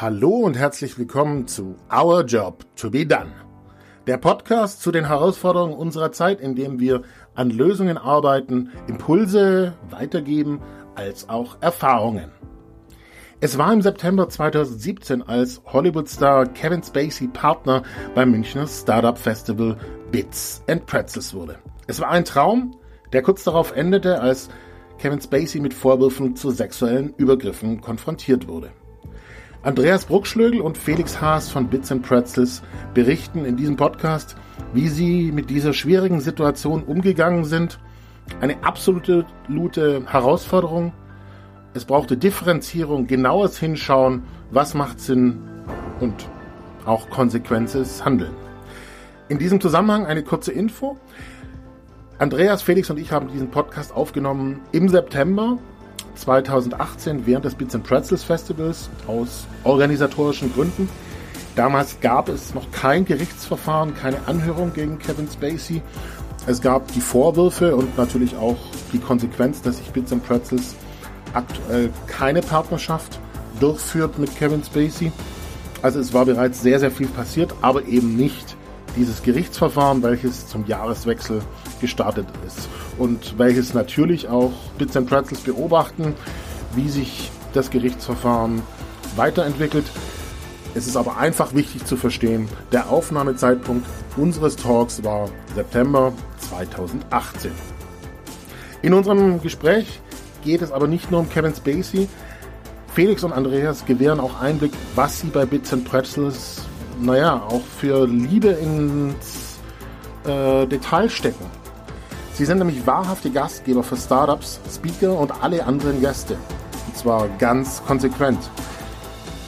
Hallo und herzlich willkommen zu Our Job to be Done, der Podcast zu den Herausforderungen unserer Zeit, in dem wir an Lösungen arbeiten, Impulse weitergeben, als auch Erfahrungen. Es war im September 2017, als Hollywood-Star Kevin Spacey Partner beim Münchner Startup-Festival Bits and Pretzels wurde. Es war ein Traum, der kurz darauf endete, als Kevin Spacey mit Vorwürfen zu sexuellen Übergriffen konfrontiert wurde. Andreas Bruckschlögl und Felix Haas von Bits and Pretzels berichten in diesem Podcast, wie sie mit dieser schwierigen Situation umgegangen sind. Eine absolute Herausforderung. Es brauchte Differenzierung, genaues Hinschauen, was macht Sinn und auch konsequentes Handeln. In diesem Zusammenhang eine kurze Info. Andreas, Felix und ich haben diesen Podcast aufgenommen im September 2018 während des Bits and Pretzels Festivals aus organisatorischen Gründen. Damals gab es noch kein Gerichtsverfahren, keine Anhörung gegen Kevin Spacey. Es gab die Vorwürfe und natürlich auch die Konsequenz, dass sich Bits and Pretzels aktuell keine Partnerschaft durchführt mit Kevin Spacey. Also es war bereits sehr, sehr viel passiert, aber eben nicht dieses Gerichtsverfahren, welches zum Jahreswechsel gestartet ist und welches natürlich auch Bits and Pretzels beobachten, wie sich das Gerichtsverfahren weiterentwickelt. Es ist aber einfach wichtig zu verstehen, der Aufnahmezeitpunkt unseres Talks war September 2018. In unserem Gespräch geht es aber nicht nur um Kevin Spacey. Felix und Andreas gewähren auch Einblick, was sie bei Bits and Pretzels, auch für Liebe ins Detail stecken. Sie sind nämlich wahrhafte Gastgeber für Startups, Speaker und alle anderen Gäste. Und zwar ganz konsequent.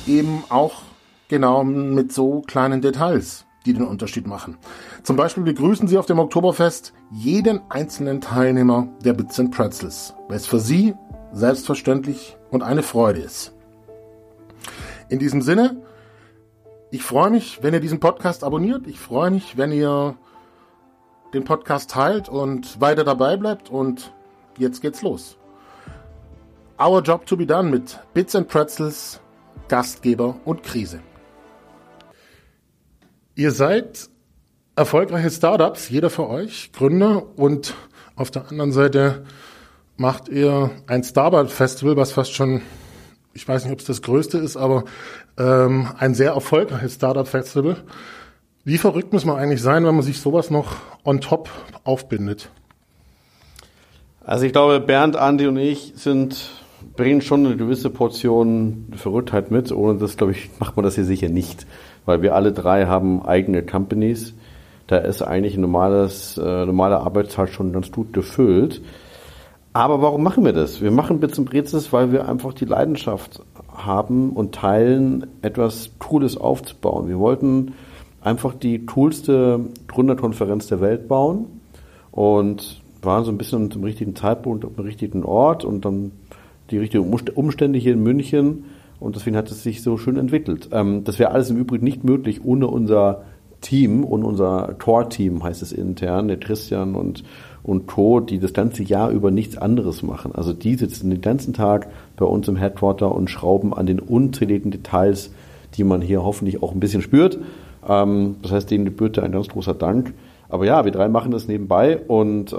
Eben auch genau mit so kleinen Details, die den Unterschied machen. Zum Beispiel begrüßen sie auf dem Oktoberfest jeden einzelnen Teilnehmer der Bits and Pretzels, weil es für sie selbstverständlich und eine Freude ist. In diesem Sinne, ich freue mich, wenn ihr diesen Podcast abonniert. Ich freue mich, wenn ihr den Podcast teilt und weiter dabei bleibt. Und jetzt geht's los. Our Job to be Done mit Bits and Pretzels, Gastgeber und Krise. Ihr seid erfolgreiche Startups, jeder für euch, Gründer, und auf der anderen Seite macht ihr ein Startup-Festival, was fast schon, ich weiß nicht, ob es das größte ist, aber ein sehr erfolgreiches Startup-Festival. Wie verrückt muss man eigentlich sein, wenn man sich sowas noch on top aufbindet? Also ich glaube, Bernd, Andi und ich bringen schon eine gewisse Portion Verrücktheit mit. Ohne das, glaube ich, macht man das hier sicher nicht. Weil wir alle drei haben eigene Companies. Da ist eigentlich ein normale Arbeitszeit schon ganz gut gefüllt. Aber warum machen wir das? Wir machen Bits and Pretzels, weil wir einfach die Leidenschaft haben und teilen, etwas Cooles aufzubauen. Wir wollten einfach die coolste Gründerkonferenz der Welt bauen und waren so ein bisschen zum richtigen Zeitpunkt, auf dem richtigen Ort und dann die richtigen Umstände hier in München. Und deswegen hat es sich so schön entwickelt. Das wäre alles im Übrigen nicht möglich ohne unser Team und unser Core-Team, heißt es intern, der Christian und Co., die das ganze Jahr über nichts anderes machen. Also die sitzen den ganzen Tag bei uns im Headquarter und schrauben an den unzähligen Details, die man hier hoffentlich auch ein bisschen spürt. Das heißt, denen gebührt ein ganz großer Dank. Aber ja, wir drei machen das nebenbei und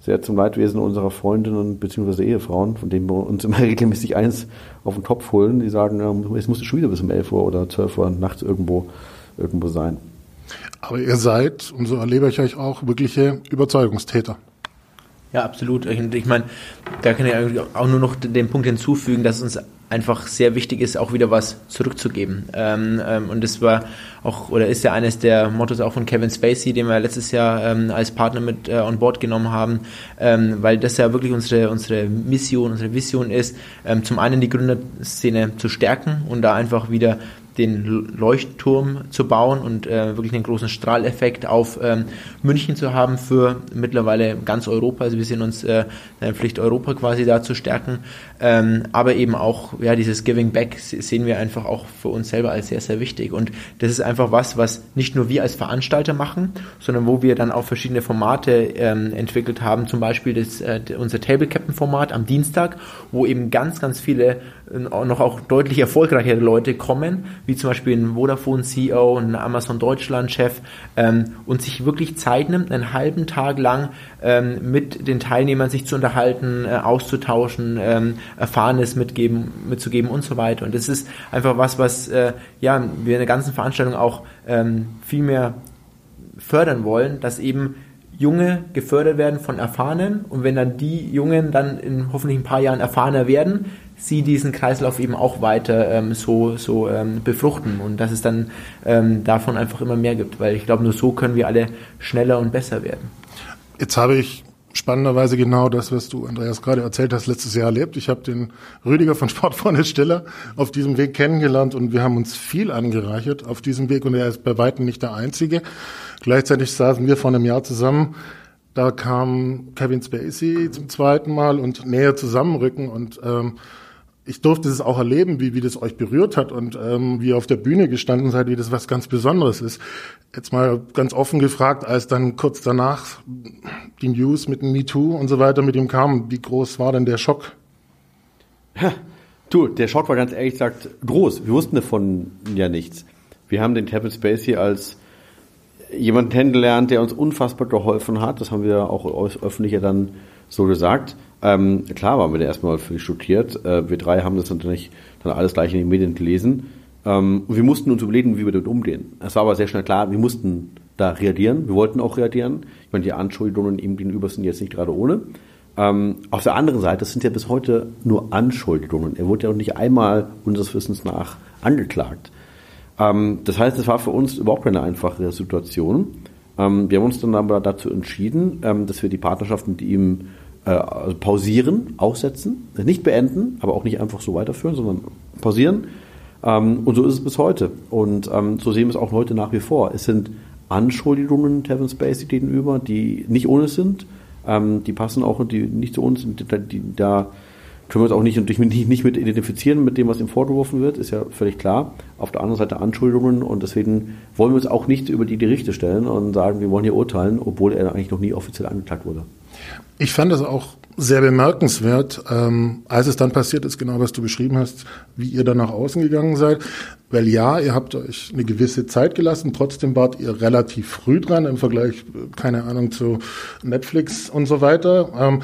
sehr zum Leidwesen unserer Freundinnen bzw. Ehefrauen, von denen wir uns immer regelmäßig eins auf den Kopf holen, die sagen, jetzt musst du schon wieder bis um 11 Uhr oder 12 Uhr nachts irgendwo sein. Aber ihr seid, und so erlebe ich euch auch, wirkliche Überzeugungstäter. Ja, absolut. Ich meine, da kann ich auch nur noch den Punkt hinzufügen, dass es uns einfach sehr wichtig ist, auch wieder was zurückzugeben. Und das war auch, oder ist ja eines der Mottos auch von Kevin Spacey, den wir letztes Jahr als Partner mit on board genommen haben, weil das ja wirklich unsere Mission, unsere Vision ist, zum einen die Gründerszene zu stärken und da einfach wieder den Leuchtturm zu bauen und wirklich einen großen Strahleffekt auf München zu haben für mittlerweile ganz Europa. Also wir sehen uns in der Pflicht, Europa quasi da zu stärken. aber eben auch, ja, dieses Giving Back sehen wir einfach auch für uns selber als sehr, sehr wichtig. Und das ist einfach was nicht nur wir als Veranstalter machen, sondern wo wir dann auch verschiedene Formate entwickelt haben, zum Beispiel unser Table Captain Format am Dienstag, wo eben ganz, ganz viele noch auch deutlich erfolgreichere Leute kommen, wie zum Beispiel ein Vodafone CEO, ein Amazon Deutschland Chef, und sich wirklich Zeit nimmt, einen halben Tag lang mit den Teilnehmern sich zu unterhalten, auszutauschen, Erfahrenes mitzugeben und so weiter. Und das ist einfach was wir in der ganzen Veranstaltung auch viel mehr fördern wollen, dass eben Junge gefördert werden von Erfahrenen, und wenn dann die Jungen dann in hoffentlich ein paar Jahren erfahrener werden, sie diesen Kreislauf eben auch weiter so befruchten, und dass es dann davon einfach immer mehr gibt, weil ich glaube, nur so können wir alle schneller und besser werden. Jetzt habe ich spannenderweise genau das, was du, Andreas, gerade erzählt hast, letztes Jahr erlebt. Ich habe den Rüdiger von Sportfreunde Stiller auf diesem Weg kennengelernt, und wir haben uns viel angereichert auf diesem Weg, und er ist bei weitem nicht der Einzige. Gleichzeitig saßen wir vor einem Jahr zusammen, da kam Kevin Spacey zum zweiten Mal und näher zusammenrücken, und ich durfte es auch erleben, wie das euch berührt hat und wie ihr auf der Bühne gestanden seid, wie das was ganz Besonderes ist. Jetzt mal ganz offen gefragt, als dann kurz danach die News mit dem MeToo und so weiter mit ihm kamen, wie groß war denn der Schock? Ha, der Schock war ganz ehrlich gesagt groß. Wir wussten davon ja nichts. Wir haben den Kevin Spacey als jemanden kennengelernt, der uns unfassbar geholfen hat. Das haben wir auch öffentlich ja dann so gesagt. Klar waren wir da erstmal völlig schockiert. Wir drei haben das natürlich dann alles gleich in den Medien gelesen. Und wir mussten uns überlegen, wie wir damit umgehen. Es war aber sehr schnell klar, wir mussten da reagieren. Wir wollten auch reagieren. Ich meine, die Anschuldigungen ihm gegenüber sind jetzt nicht gerade ohne. Auf der anderen Seite, das sind ja bis heute nur Anschuldigungen. Er wurde ja auch nicht einmal unseres Wissens nach angeklagt. Das heißt, es war für uns überhaupt keine einfache Situation. Wir haben uns dann aber dazu entschieden, dass wir die Partnerschaft mit ihm pausieren, aussetzen, nicht beenden, aber auch nicht einfach so weiterführen, sondern pausieren. Und so ist es bis heute. Und so sehen wir es auch heute nach wie vor. Es sind Anschuldigungen Kevin Spacey gegenüber, die nicht ohne sind. Die passen auch, die nicht zu uns sind. Da können wir uns auch nicht mit identifizieren, mit dem, was ihm vorgeworfen wird, ist ja völlig klar. Auf der anderen Seite Anschuldigungen, und deswegen wollen wir uns auch nicht über die Gerichte stellen und sagen, wir wollen hier urteilen, obwohl er eigentlich noch nie offiziell angeklagt wurde. Ich fand das auch sehr bemerkenswert, als es dann passiert ist, genau was du beschrieben hast, wie ihr dann nach außen gegangen seid. Weil ja, ihr habt euch eine gewisse Zeit gelassen, trotzdem wart ihr relativ früh dran im Vergleich, keine Ahnung, zu Netflix und so weiter.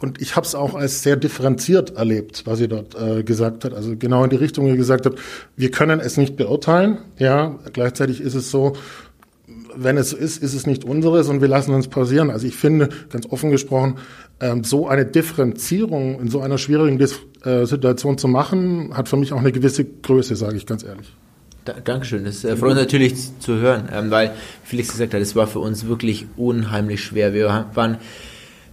Und ich habe es auch als sehr differenziert erlebt, was ihr dort gesagt habt. Also genau in die Richtung, wie ihr gesagt habt, wir können es nicht beurteilen. Ja, gleichzeitig ist es so, wenn es so ist, ist es nicht unseres und wir lassen uns pausieren. Also ich finde, ganz offen gesprochen, so eine Differenzierung in so einer schwierigen Situation zu machen, hat für mich auch eine gewisse Größe, sage ich ganz ehrlich. Dankeschön, das freut uns natürlich zu hören, weil Felix gesagt hat, es war für uns wirklich unheimlich schwer. Wir waren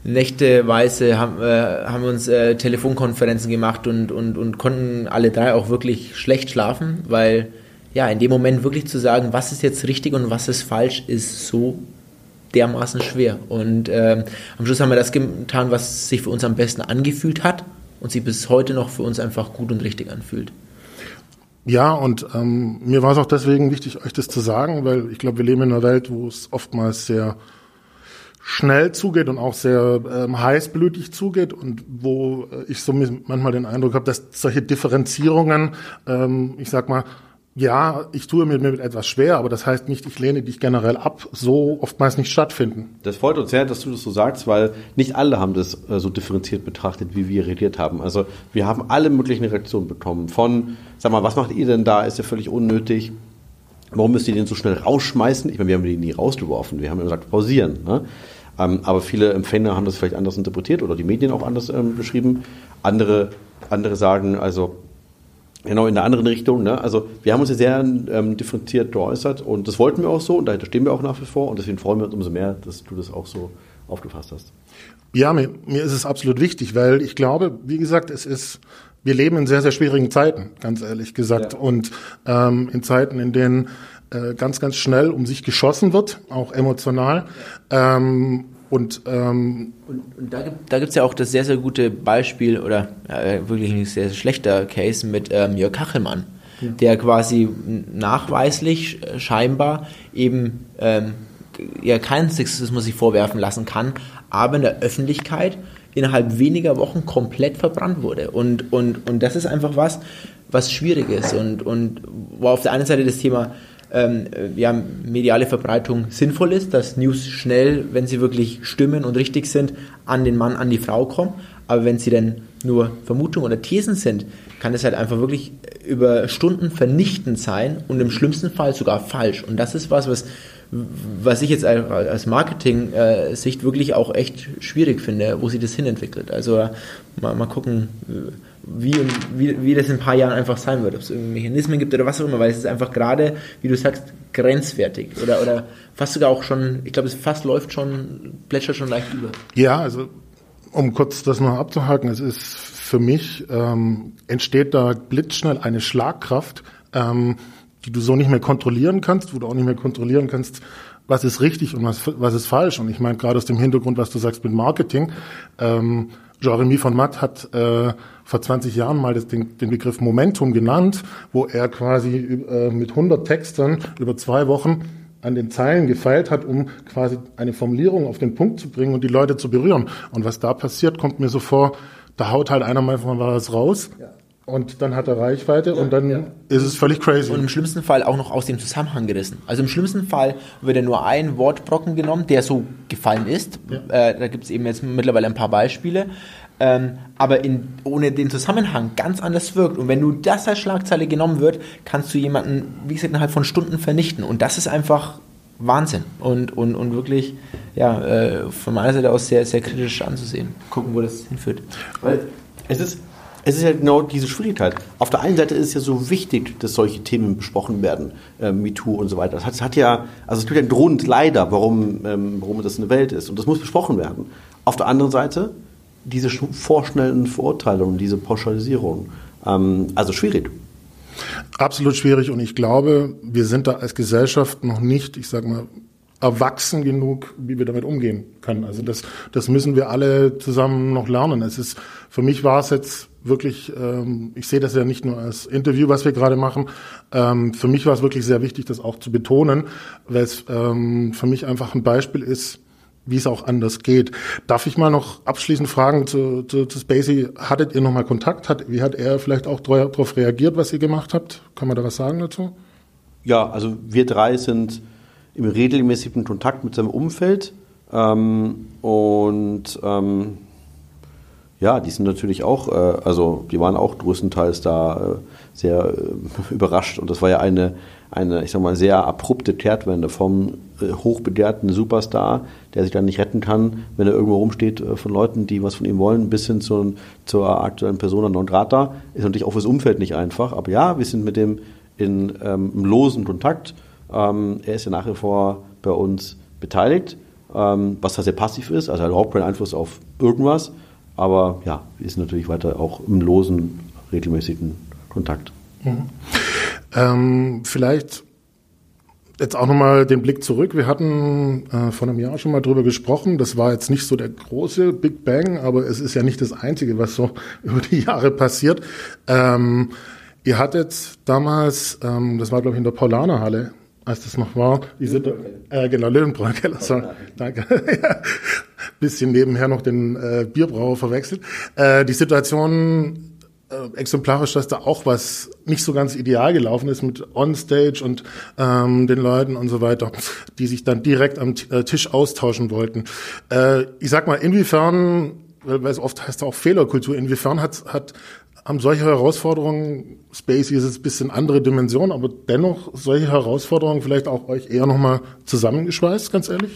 nächteweise, haben wir uns Telefonkonferenzen gemacht und konnten alle drei auch wirklich schlecht schlafen, weil ja, in dem Moment wirklich zu sagen, was ist jetzt richtig und was ist falsch, ist so dermaßen schwer. Und am Schluss haben wir das getan, was sich für uns am besten angefühlt hat und sich bis heute noch für uns einfach gut und richtig anfühlt. Ja, und mir war es auch deswegen wichtig, euch das zu sagen, weil ich glaube, wir leben in einer Welt, wo es oftmals sehr schnell zugeht und auch sehr heißblütig zugeht, und wo ich so manchmal den Eindruck habe, dass solche Differenzierungen, ich sag mal, ja, ich tue mir mit etwas schwer, aber das heißt nicht, ich lehne dich generell ab, so oftmals nicht stattfinden. Das freut uns sehr, dass du das so sagst, weil nicht alle haben das so differenziert betrachtet, wie wir reagiert haben. Also wir haben alle möglichen Reaktionen bekommen von, sag mal, was macht ihr denn da, ist ja völlig unnötig, warum müsst ihr den so schnell rausschmeißen? Ich meine, wir haben den nie rausgeworfen, wir haben gesagt, pausieren, ne? Aber viele Empfänger haben das vielleicht anders interpretiert oder die Medien auch anders beschrieben. Andere sagen, also genau, in der anderen Richtung, ne? Also wir haben uns ja sehr differenziert geäußert, und das wollten wir auch so, und dahinter stehen wir auch nach wie vor, und deswegen freuen wir uns umso mehr, dass du das auch so aufgefasst hast. Ja, mir ist es absolut wichtig, weil ich glaube, wie gesagt, wir leben in sehr, sehr schwierigen Zeiten, ganz ehrlich gesagt, ja. Und in Zeiten, in denen ganz, ganz schnell um sich geschossen wird, auch emotional, Und da gibt es ja auch das sehr, sehr gute Beispiel oder wirklich ein sehr, sehr schlechter Case mit Jörg Kachelmann, ja, der quasi nachweislich scheinbar eben ja keinen Sexismus sich vorwerfen lassen kann, aber in der Öffentlichkeit innerhalb weniger Wochen komplett verbrannt wurde. Und das ist einfach was schwierig ist. Und wo auf der einen Seite das Thema ja, mediale Verbreitung sinnvoll ist, dass News schnell, wenn sie wirklich stimmen und richtig sind, an den Mann, an die Frau kommen. Aber wenn sie dann nur Vermutungen oder Thesen sind, kann es halt einfach wirklich über Stunden vernichtend sein und im schlimmsten Fall sogar falsch. Und das ist was ich jetzt als Marketing-Sicht wirklich auch echt schwierig finde, wo sich das hinentwickelt. Also mal gucken, wie das in ein paar Jahren einfach sein wird, ob es irgendwie Mechanismen gibt oder was auch immer, weil es ist einfach gerade, wie du sagst, grenzwertig oder fast sogar auch schon, ich glaube, es fast läuft schon, plätschert schon leicht über. Ja, also um kurz das noch abzuhaken, es ist für mich, entsteht da blitzschnell eine Schlagkraft, die du so nicht mehr kontrollieren kannst, wo du auch nicht mehr kontrollieren kannst, was ist richtig und was ist falsch. Und ich meine, gerade aus dem Hintergrund, was du sagst mit Marketing, Jeremy von Matt hat vor 20 Jahren mal den Begriff Momentum genannt, wo er quasi mit 100 Texten über 2 Wochen an den Zeilen gefeilt hat, um quasi eine Formulierung auf den Punkt zu bringen und die Leute zu berühren. Und was da passiert, kommt mir so vor, da haut halt einer mal von was raus. Ja. Und dann hat er Reichweite und dann ist es völlig crazy. Und im schlimmsten Fall auch noch aus dem Zusammenhang gerissen. Also im schlimmsten Fall wird ja nur ein Wortbrocken genommen, der so gefallen ist. Ja. Da gibt es eben jetzt mittlerweile ein paar Beispiele. Aber ohne den Zusammenhang ganz anders wirkt. Und wenn du das als Schlagzeile genommen wird, kannst du jemanden, wie gesagt, innerhalb von Stunden vernichten. Und das ist einfach Wahnsinn. Und wirklich ja, von meiner Seite aus sehr, sehr kritisch anzusehen. Gucken, wo das hinführt. Weil es ist ja genau diese Schwierigkeit. Auf der einen Seite ist es ja so wichtig, dass solche Themen besprochen werden, MeToo und so weiter. Es gibt ja einen drohenden Leider, warum das eine Welt ist. Und das muss besprochen werden. Auf der anderen Seite diese vorschnellen Verurteilungen, diese Pauschalisierung. Also schwierig. Absolut schwierig. Und ich glaube, wir sind da als Gesellschaft noch nicht, ich sag mal, erwachsen genug, wie wir damit umgehen können. Also das müssen wir alle zusammen noch lernen. Für mich war es jetzt wirklich, ich sehe das ja nicht nur als Interview, was wir gerade machen, für mich war es wirklich sehr wichtig, das auch zu betonen, weil es für mich einfach ein Beispiel ist, wie es auch anders geht. Darf ich mal noch abschließend fragen zu Spacey, hattet ihr nochmal Kontakt? Wie hat er vielleicht auch darauf reagiert, was ihr gemacht habt? Kann man da was sagen dazu? Ja, also wir drei sind im regelmäßigen Kontakt mit seinem Umfeld ja, die sind natürlich auch, die waren auch größtenteils da sehr überrascht. Und das war ja eine, ich sag mal, sehr abrupte Kehrtwende vom hochbegehrten Superstar, der sich dann nicht retten kann, wenn er irgendwo rumsteht von Leuten, die was von ihm wollen, bis hin zur aktuellen Persona non grata. Ist natürlich auch fürs Umfeld nicht einfach. Aber ja, wir sind mit dem in im losen Kontakt. Er ist ja nach wie vor bei uns beteiligt, was da sehr passiv ist. Also er hat überhaupt keinen Einfluss auf irgendwas. Aber ja, ist natürlich weiter auch im losen, regelmäßigen Kontakt. Mhm. Vielleicht jetzt auch nochmal den Blick zurück. Wir hatten vor einem Jahr schon mal drüber gesprochen. Das war jetzt nicht so der große Big Bang, aber es ist ja nicht das Einzige, was so über die Jahre passiert. Ihr hattet damals, das war glaube ich in der Paulanerhalle, als das noch war, Löwenbräu Keller, sorry, danke. Bisschen nebenher noch den Bierbrauer verwechselt. Die Situation exemplarisch, dass da auch was nicht so ganz ideal gelaufen ist mit Onstage und den Leuten und so weiter, die sich dann direkt am Tisch austauschen wollten. Ich sag mal, inwiefern, weil es oft heißt auch Fehlerkultur, inwiefern haben solche Herausforderungen, Spacey ist jetzt ein bisschen andere Dimension, aber dennoch solche Herausforderungen vielleicht auch euch eher nochmal zusammengeschweißt, ganz ehrlich?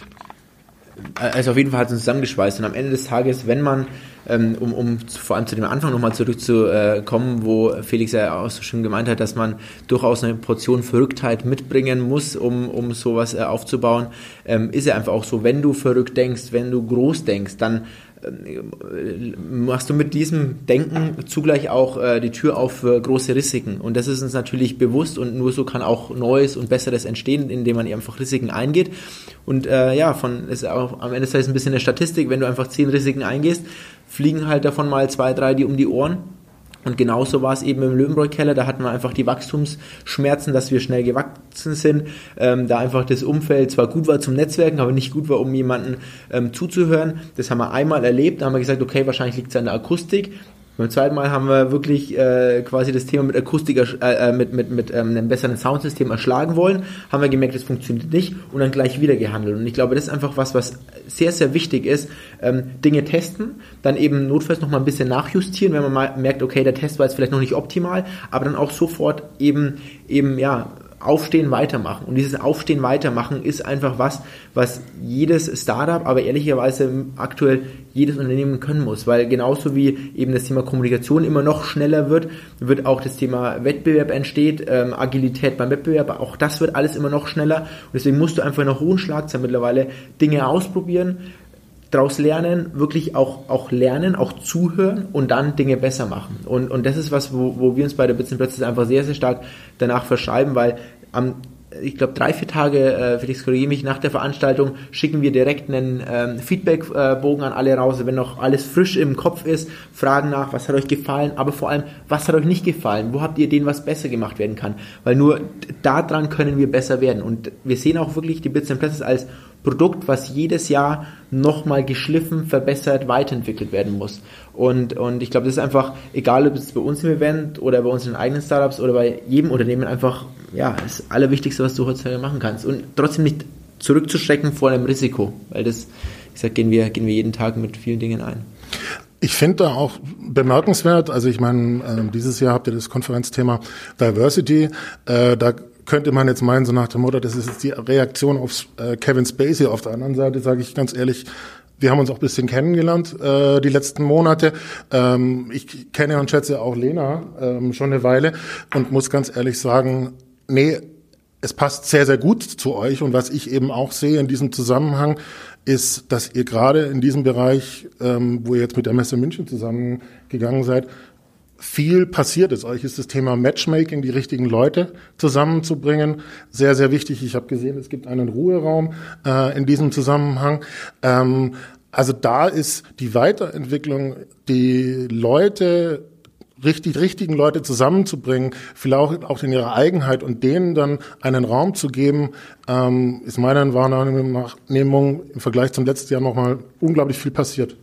Also auf jeden Fall hat es uns zusammengeschweißt. Und am Ende des Tages, wenn man um vor allem zu dem Anfang nochmal zurückzukommen, wo Felix ja auch so schön gemeint hat, dass man durchaus eine Portion Verrücktheit mitbringen muss, um sowas aufzubauen, ist ja einfach auch so, wenn du verrückt denkst, wenn du groß denkst, dann machst du mit diesem Denken zugleich auch die Tür auf für große Risiken. Und das ist uns natürlich bewusst und nur so kann auch Neues und Besseres entstehen, indem man einfach Risiken eingeht. Und ist auch am Ende des Tages ein bisschen eine Statistik, wenn du einfach 10 Risiken eingehst, fliegen halt davon mal 2, 3 die um die Ohren. Und genauso war es eben im Löwenbräu-Keller, da hatten wir einfach die Wachstumsschmerzen, dass wir schnell gewachsen sind, da einfach das Umfeld zwar gut war zum Netzwerken, aber nicht gut war, um jemanden zuzuhören. Das haben wir einmal erlebt, da haben wir gesagt, okay, wahrscheinlich liegt es an der Akustik. Beim zweiten Mal haben wir wirklich quasi das Thema mit Akustik, einem besseren Soundsystem erschlagen wollen, haben wir gemerkt, das funktioniert nicht und dann gleich wieder gehandelt. Und ich glaube, das ist einfach was sehr, sehr wichtig ist, Dinge testen, dann eben notfalls nochmal ein bisschen nachjustieren, wenn man mal merkt, okay, der Test war jetzt vielleicht noch nicht optimal, aber dann auch sofort eben aufstehen, weitermachen. Und dieses Aufstehen, weitermachen ist einfach was jedes Startup, aber ehrlicherweise aktuell jedes Unternehmen können muss, weil genauso wie eben das Thema Kommunikation immer noch schneller wird auch das Thema Wettbewerb entsteht, Agilität beim Wettbewerb, auch das wird alles immer noch schneller und deswegen musst du einfach in einer hohen Schlagzahl mittlerweile Dinge ausprobieren, daraus lernen, wirklich auch lernen, auch zuhören und dann Dinge besser machen. Und das ist was, wo wir uns bei der Bits & Pretzels einfach sehr, sehr stark danach verschreiben, weil ich glaube 3-4 Tage, Felix, korrigiere mich, nach der Veranstaltung schicken wir direkt einen Feedbackbogen an alle raus, wenn noch alles frisch im Kopf ist, Fragen nach, was hat euch gefallen, aber vor allem, was hat euch nicht gefallen, wo habt ihr denen was besser gemacht werden kann, weil nur daran können wir besser werden und wir sehen auch wirklich die Bits & Pretzels als Produkt, was jedes Jahr nochmal geschliffen, verbessert, weiterentwickelt werden muss. Und ich glaube, das ist einfach, egal ob es bei uns im Event oder bei uns in den eigenen Startups oder bei jedem Unternehmen einfach, ja, das Allerwichtigste, was du heutzutage machen kannst. Und trotzdem nicht zurückzuschrecken vor einem Risiko, weil das, ich sag, gehen wir jeden Tag mit vielen Dingen ein. Ich finde da auch bemerkenswert, also ich meine, dieses Jahr habt ihr das Konferenzthema Diversity, da könnte man jetzt meinen, so nach dem Motto, das ist jetzt die Reaktion auf Kevin Spacey. Auf der anderen Seite sage ich ganz ehrlich, wir haben uns auch ein bisschen kennengelernt die letzten Monate. Ich kenne und schätze auch Lena schon eine Weile und muss ganz ehrlich sagen, nee, es passt sehr, sehr gut zu euch. Und was ich eben auch sehe in diesem Zusammenhang, ist, dass ihr gerade in diesem Bereich, wo ihr jetzt mit der Messe München zusammengegangen seid, viel passiert ist. Euch ist das Thema Matchmaking, die richtigen Leute zusammenzubringen, sehr, sehr wichtig. Ich habe gesehen, es gibt einen Ruheraum in diesem Zusammenhang. Also da ist die Weiterentwicklung, die Leute, richtigen Leute zusammenzubringen, vielleicht auch in ihrer Eigenheit und denen dann einen Raum zu geben, ist meiner Wahrnehmung im Vergleich zum letzten Jahr nochmal unglaublich viel passiert.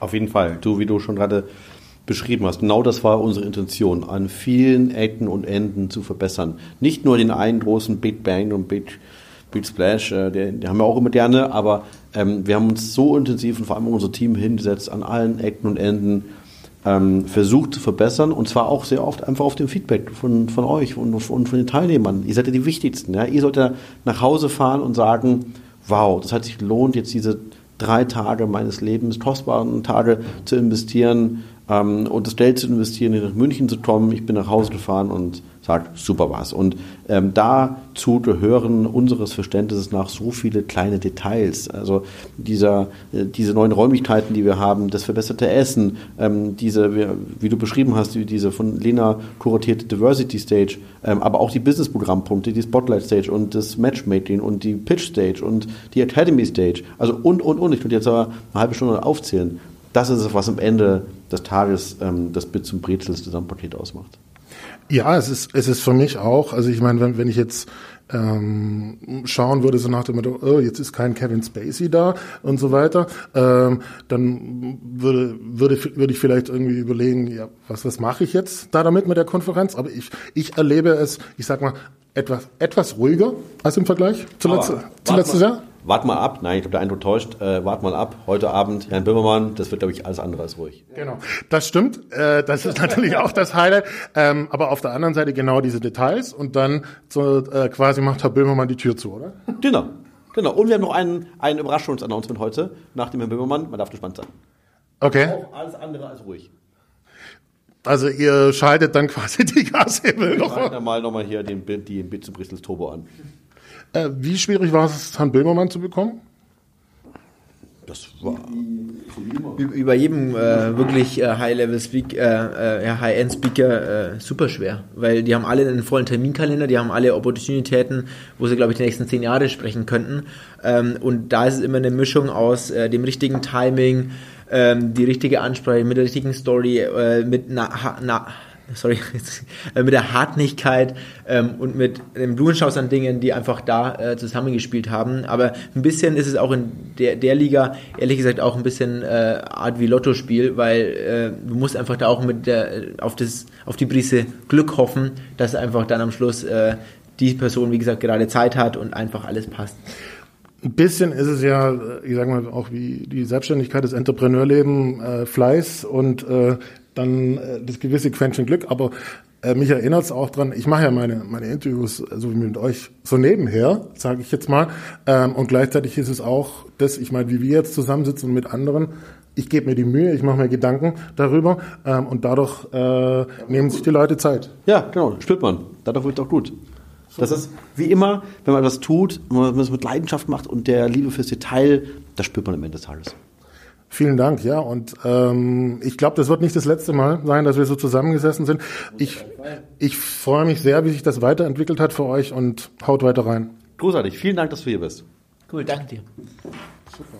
Auf jeden Fall. Wie du schon gerade beschrieben hast. Genau das war unsere Intention, an vielen Ecken und Enden zu verbessern. Nicht nur den einen großen Big Bang und Big Splash, den haben wir auch immer gerne, aber wir haben uns so intensiv und vor allem unser Team hingesetzt, an allen Ecken und Enden versucht zu verbessern und zwar auch sehr oft einfach auf dem Feedback von euch und von den Teilnehmern. Ihr seid ja die Wichtigsten. Ja? Ihr sollt ja nach Hause fahren und sagen, wow, das hat sich gelohnt, jetzt diese 3 Tage meines Lebens, kostbaren Tage zu investieren, und das Geld zu investieren, nach München zu kommen. Ich bin nach Hause gefahren und sage, super war's. Und dazu gehören unseres Verständnisses nach so viele kleine Details. Also diese neuen Räumlichkeiten, die wir haben, das verbesserte Essen, wie du beschrieben hast, diese von Lena kuratierte Diversity Stage, aber auch die Business-Programmpunkte, die Spotlight Stage und das Matchmaking und die Pitch Stage und die Academy Stage. Also und. Ich könnte jetzt aber eine halbe Stunde aufzählen. Das ist es, was am Ende des Tages das Bits & Brezels Gesamtpaket ausmacht. Ja, es ist für mich auch, also ich meine, wenn ich jetzt schauen würde, so nach dem Motto, oh, jetzt ist kein Kevin Spacey da und so weiter, dann würde ich vielleicht irgendwie überlegen, ja, was mache ich jetzt da damit mit der Konferenz? Aber ich erlebe es, ich sag mal, etwas ruhiger als im Vergleich zu letztes Jahr. Wart mal ab. Nein, ich glaube, der Eindruck täuscht. Wart mal ab. Heute Abend, Herrn Böhmermann, das wird, glaube ich, alles andere als ruhig. Genau, das stimmt. Das ist natürlich auch das Highlight. Aber auf der anderen Seite genau diese Details. Und dann quasi macht Herr Böhmermann die Tür zu, oder? Genau. Und wir haben noch einen Überraschungsannouncement heute nach dem Herrn Böhmermann. Man darf gespannt sein. Okay. Auch alles andere als ruhig. Also ihr schaltet dann quasi die Gashebel noch. Ich mal nochmal hier die Bitze Bristol Turbo an. Wie schwierig war es, Herrn Böhmermann zu bekommen? Das war über jedem wirklich High-End-Speaker super schwer, weil die haben alle einen vollen Terminkalender, die haben alle Opportunitäten, wo sie, glaube ich, die nächsten 10 Jahre sprechen könnten. Und da ist es immer eine Mischung aus dem richtigen Timing, die richtige Ansprache, mit der richtigen Story, mit der Hartnäckigkeit und mit dem Blumenstrauß an Dingen, die einfach da zusammengespielt haben. Aber ein bisschen ist es auch in der Liga, ehrlich gesagt, auch ein bisschen Art wie Lottospiel, weil du musst einfach da auch auf die Prise Glück hoffen, dass einfach dann am Schluss die Person, wie gesagt, gerade Zeit hat und einfach alles passt. Ein bisschen ist es ja, ich sag mal, auch wie die Selbstständigkeit, das Entrepreneurleben, Fleiß und dann das gewisse Quäntchen Glück, aber mich erinnert es auch dran, ich mache ja meine Interviews, so wie mit euch, so nebenher, sage ich jetzt mal, und gleichzeitig ist es auch das, ich meine, wie wir jetzt zusammensitzen mit anderen, ich gebe mir die Mühe, ich mache mir Gedanken darüber und dadurch nehmen sich die Leute Zeit. Ja, genau, spürt man, dadurch wird es auch gut. Das ist wie immer, wenn man etwas tut, wenn man es mit Leidenschaft macht und der Liebe fürs Detail, das spürt man am Ende des Tages. Vielen Dank, ja. Und ich glaube, das wird nicht das letzte Mal sein, dass wir so zusammengesessen sind. Ich freue mich sehr, wie sich das weiterentwickelt hat für euch und haut weiter rein. Großartig. Vielen Dank, dass du hier bist. Cool, danke dir. Super.